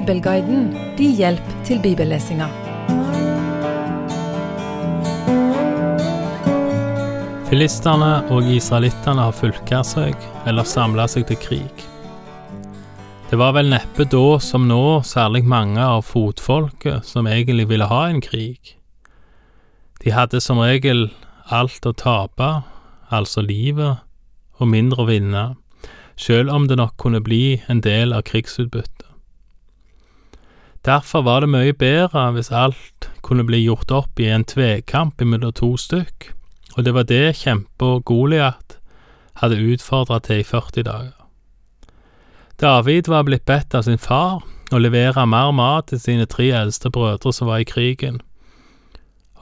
Bibelguiden, din hjelp til bibellesinga. Filisterne og israelitterne har fylket seg, eller samlet seg til krig. Det var vel neppe da som nå særlig mange av fotfolket som egentlig ville ha en krig. De hadde som regel alt å tape, altså livet, og mindre å vinne, selv om det nok kunne bli en del av krigsutbyttet. Derfor var det mye bedre hvis alt kunne bli gjort opp i en tvekamp mellom to stykk, og det var det kjemper Goliat hadde utfordret til i 40 dager. David var blitt bedt av sin far å levere mer mat til sine tre eldste brødre som var i krigen.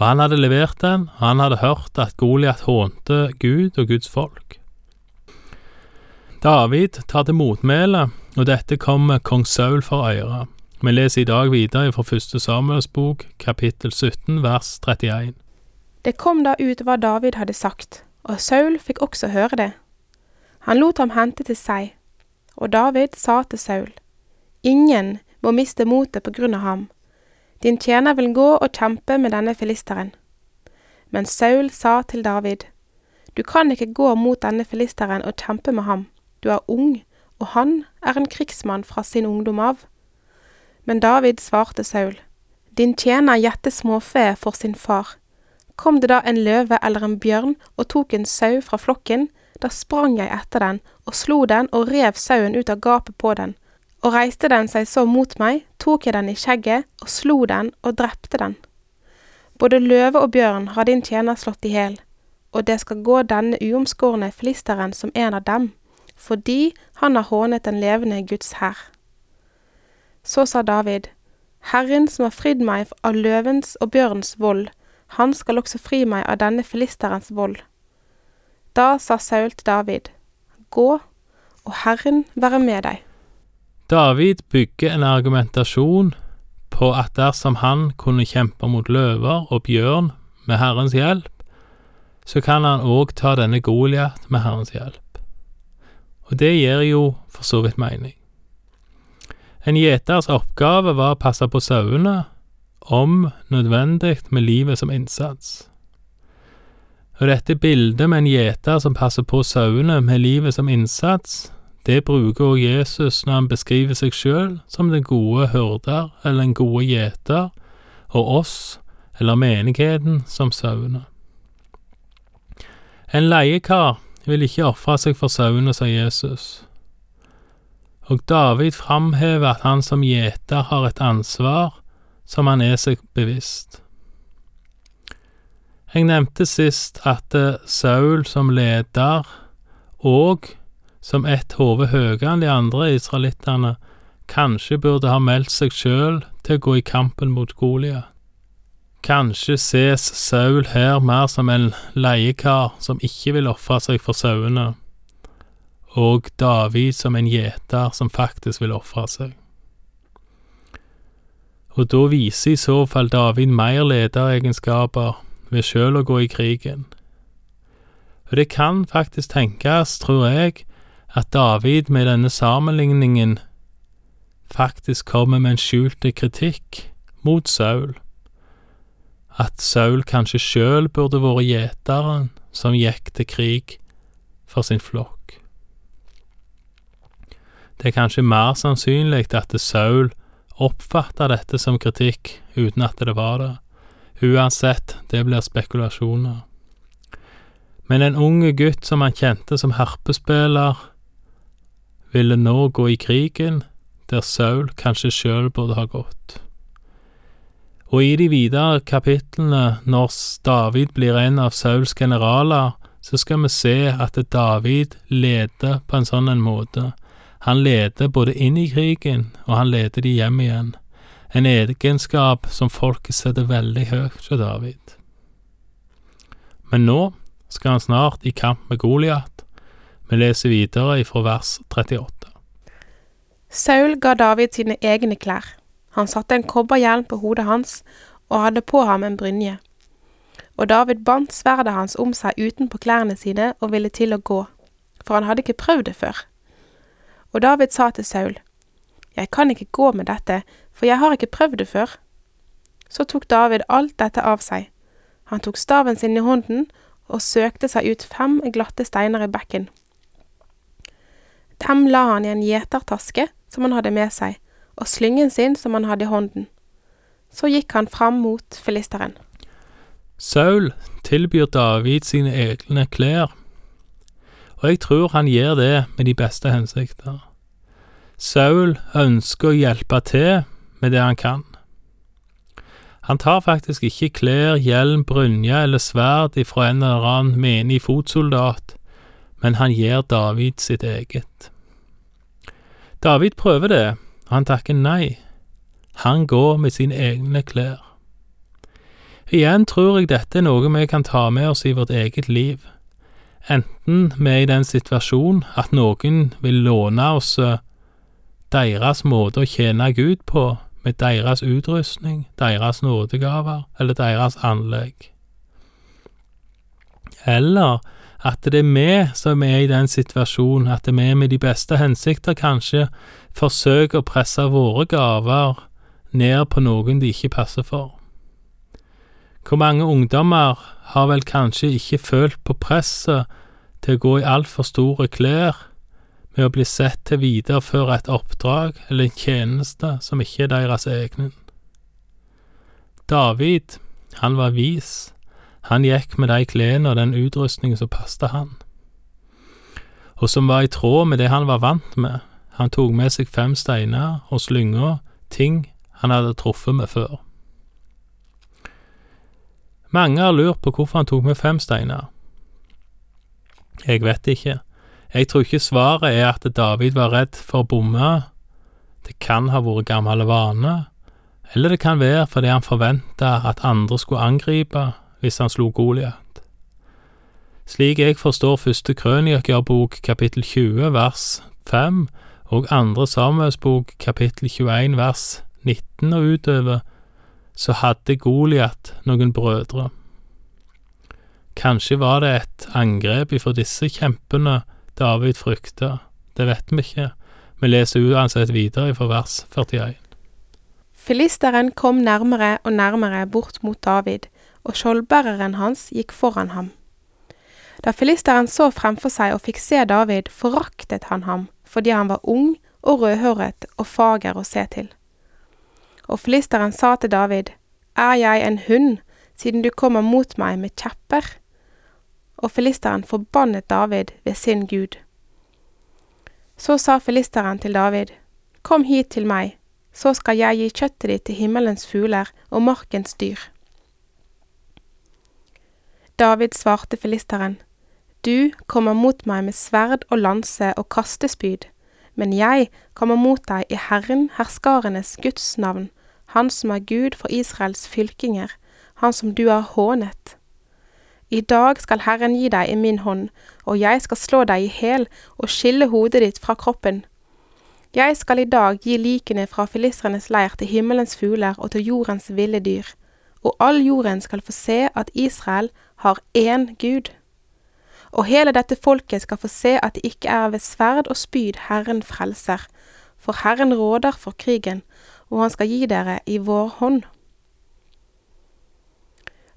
Og han hadde levert den, og han hadde hørt at Goliat hånte Gud og Guds folk. David tar til motmæle, og dette kommer kong Saul for øyre. Vi leser i dag videre fra 1. Samuels bok, kapittel 17, vers 31. Det kom da ut hva David hadde sagt, og Saul fikk også høre det. Han lot ham hente til seg, og David sa til Saul, «Ingen må miste motet på grunn av ham. Din tjener vil gå og kjempe med denne filisteren.» Men Saul sa til David, «Du kan ikke gå mot denne filisteren og kjempe med ham. Du er ung, og han er en krigsmann fra sin ungdom av.» Men David svarte Saul, «Din tjener gjette småfe for sin far. Kom det da en løve eller en bjørn og tok en sau fra flokken, da sprang jeg etter den og slo den og rev sauen ut av gapet på den. Og reiste den seg så mot meg, tok jeg den i skjegget og slo den og drepte den. Både løve og bjørn har din tjener slått i hjel, og det skal gå denne uomskårne filisteren som en av dem, fordi han har hånet den levende Guds herre.» Så sa David, «Herren som har fridd meg av løvens og bjørns vold, han skal også fri meg av denne filisterens vold.» Da sa Saul til David, «Gå, og Herren være med deg.» David bygger en argumentasjon på at dersom han kunne kjempe mot løver og bjørn med Herrens hjelp, så kan han også ta denne Goliat med Herrens hjelp. Og det gir jo for så vidt mening. En gjeters oppgave var å passe på sauene, om nødvendig med livet som innsats. Og dette bildet med en gjeter som passer på sauene med livet som innsats, det bruker også Jesus når han beskriver seg selv som den gode hyrder eller den gode gjeter, og oss eller menigheten som sauene. En leiekar vil ikke ofre seg for sauene, sa Jesus. Og David framhever at han som gjeter har et ansvar som han er seg bevisst. Jeg nevnte sist at Saul som leder og som ett hode høyere enn de andre israelitterne kanskje burde ha meldt seg selv til å gå i kampen mot Goliat. Kanskje ses Saul her mer som en leiekar som ikke vil ofre seg for sauene, og David som en gjeter som faktisk vil offre seg. Og da viser i så fall David mer lederegenskaper ved selv å gå i krigen. Og det kan faktisk tenkes, tror jeg, at David med denne sammenligningen faktisk kommer med en skjulte kritikk mot Saul. At Saul kanskje selv burde vært gjeteren som gikk til krig for sin flokk. Det er kanskje mer sannsynlig at Saul oppfattet dette som kritikk uten at det var det. Uansett, det blir spekulasjoner. Men en unge gutt som han kjente som harpespiller, ville nå gå i krigen, der Saul kanskje selv burde ha gått. Og i de videre kapitlene, når David blir en av Sauls generaler, så skal vi se at David leder på en sånn en måte. Han leder både inn i krigen, og han leder de hjem igjen. En egenskap som folk setter veldig høyt til David. Men nå skal han snart i kamp med Goliat. Vi leser videre fra vers 38. Saul ga David sine egne klær. Han satte en kobberhjelm på hodet hans, og hadde på ham en brynje. Og David bandt sverdet hans om seg utenpå klærne sine, og ville til å gå, for han hadde ikke prøvd det før. Og David sa til Saul, Jeg kan ikke gå med dette, for jeg har ikke prøvd det før. Så tok David alt dette av seg. Han tok staven sin i hånden og søkte seg ut 5 glatte steiner i bekken. Dem la han i en gjetertaske som han hadde med seg, og slyngen sin som han hadde i hånden. Så gikk han fram mot filisteren. Saul tilbyr David sine egne klær, og jeg tror han gjør det med de beste hensikter. Saul ønsker å hjelpe til med det han kan. Han tar faktisk ikke klær, hjelm, brynje eller sverd ifra en eller annen menig fotsoldat, men han gir David sitt eget. David prøver det, og han takker nei. Han går med sine egne klær. Igjen tror jeg dette er noe vi kan ta med oss i vårt eget liv. Enten vi er i den situasjonen at noen vil låne oss deres måte å tjene Gud på, med deres utrustning, deres nådegaver eller deres anlegg. Eller at det er vi som er i den situasjonen at vi med de beste hensikter kanskje forsøker å presse våre gaver ned på noen de ikke passer for. Hvor mange ungdommer har vel kanskje ikke følt på presset til å gå i alt for store klær, med å bli sett til videreføre et oppdrag eller en tjeneste som ikke er deres egen. David, han var vis. Han gikk med de klærne og den utrustningen som passte han, og som var i tråd med det han var vant med. Han tok med seg 5 steiner og slynger, ting han hadde truffet med før. Mange har lurt på hvorfor han tok med 5 steiner. Jeg vet ikke. Jeg tror ikke svaret er at David var redd for å bomme. Det kan ha vært gamle vaner, eller det kan være fordi han forventet at andre skulle angripe hvis han slo Goliat. Slik jeg forstår 1. Krønikebok kapittel 20 vers 5 og 2. Samuelsbok kapittel 21 vers 19 og utover, så hadde Goliat noen brødre. Kanskje var det et angrep ifra disse kjempene David frykter, det vet vi ikke. Vi leser uansett videre fra vers 41. Filisteren kom nærmere og nærmere bort mot David, og skjoldbæreren hans gikk foran ham. Da filisteren så fremfor seg og fikk se David, foraktet han ham, fordi han var ung og rødhåret og fager å se til. Og filisteren sa til David, «Er jeg en hund, siden du kommer mot meg med kjepper?» Og filisteren forbannet David ved sin Gud. Så sa filisteren til David, «Kom hit til meg, så skal jeg gi kjøttet ditt til himmelens fugler og markens dyr.» David svarte filisteren, «Du kommer mot meg med sverd og lanse og kastespyd, men jeg kommer mot deg i Herren, herskarenes Guds navn, han som er Gud for Israels fylkinger, han som du har hånet. I dag skal Herren gi deg i min hånd, og jeg skal slå deg i hel og skille hodet ditt fra kroppen. Jeg skal i dag gi likene fra filistrenes leir til himmelens fugler og til jordens ville dyr, og all jorden skal få se at Israel har én Gud. Og hele dette folket skal få se at det ikke er ved sverd og spyd Herren frelser, for Herren råder for krigen, og han skal gi dere i vår hånd.»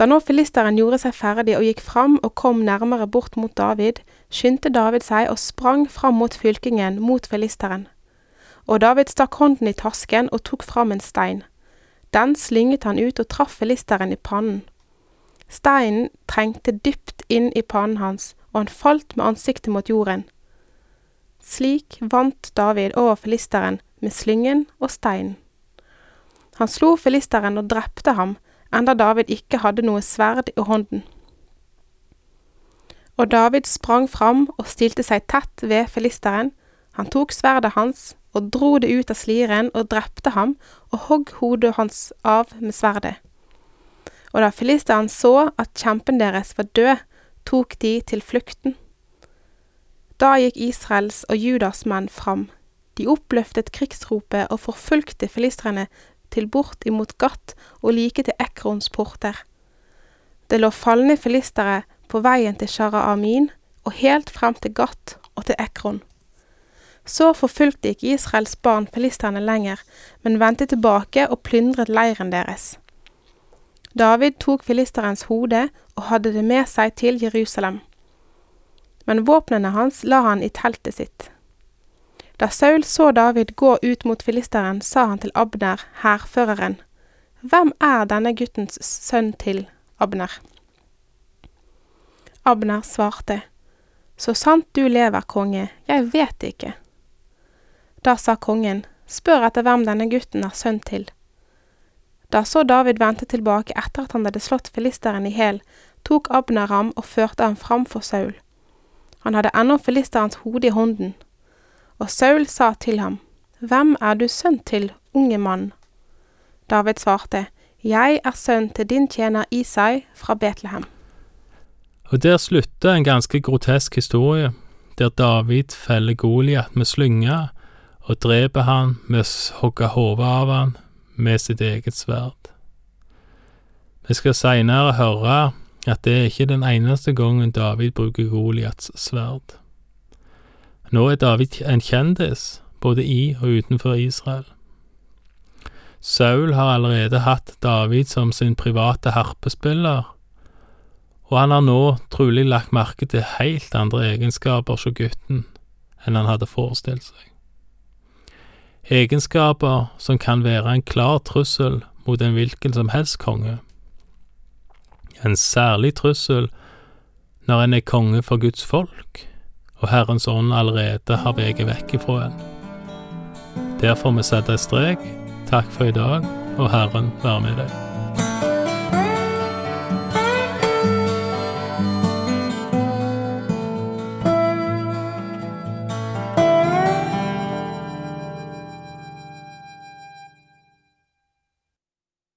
Da nå filisteren gjorde seg ferdig og gikk fram og kom nærmere bort mot David, skyndte David seg og sprang fram mot fylkingen mot filisteren. Og David stakk hånden i tasken og tok fram en stein. Den slynget han ut og traff filisteren i pannen. Steinen trengte dypt inn i pannen hans, og han falt med ansiktet mot jorden. Slik vant David over filisteren med slyngen og steinen. Han slo filisteren og drepte ham, enda David ikke hadde noe sverd i hånden. Og David sprang fram og stilte seg tett ved filisteren. Han tok sverdet hans og dro det ut av sliren og drepte ham og hogg hodet hans av med sverdet. Og da filisteren så at kjempen deres var død, tok de til flukten. Da gikk Israels og Judas menn fram. De oppløftet krigsropet og forfulgte filistrene til bort imot Gatt og like til Ekrons porter. Det lå fallende filistere på veien til Sjara-amin og helt frem til Gatt og til Ekron. Så forfulgte ikke Israels barn filisterne lenger, men vendte tilbake og plyndret leiren deres. David tok filisterens hode og hadde det med seg til Jerusalem. Men våpnene hans la han i teltet sitt. Da Saul så David gå ut mot filisteren, sa han til Abner, hærføreren: «Hvem er denne guttens sønn til, Abner?» Abner svarte: «Så sant du lever, konge, jeg vet ikke.» Da sa kongen: «Spør etter hvem denne gutten er sønn til.» Da så David vendte tilbake etter at han hadde slått filisteren i hel, tok Abner ham og førte ham fram for Saul. Han hadde ennå filisterens hode i hånden. Og Saul sa til ham: «Hvem er du sønn til, unge mann?» David svarte: «Jeg er sønn til din tjener Isai fra Betlehem.» Og der slutter en ganske grotesk historie, der David feller Goliat med slynge og dreper han med å hogge hodet av han med sitt eget sverd. Vi skal senere høre at det er ikke den eneste gangen David bruker Goliats sverd. Nå er David en kjendis, både i og utenfor Israel. Saul har allerede hatt David som sin private harpespiller, og han har nå trolig lagt merke til helt andre egenskaper hos gutten enn han hadde forestilt seg. Egenskaper som kan være en klar trussel mot en hvilken som helst konge. En særlig trussel når en er konge for Guds folk, og Herrens ånd allerede har veget vekk ifra en. Derfor må vi sette en strek. Takk for i dag, og Herren være med deg.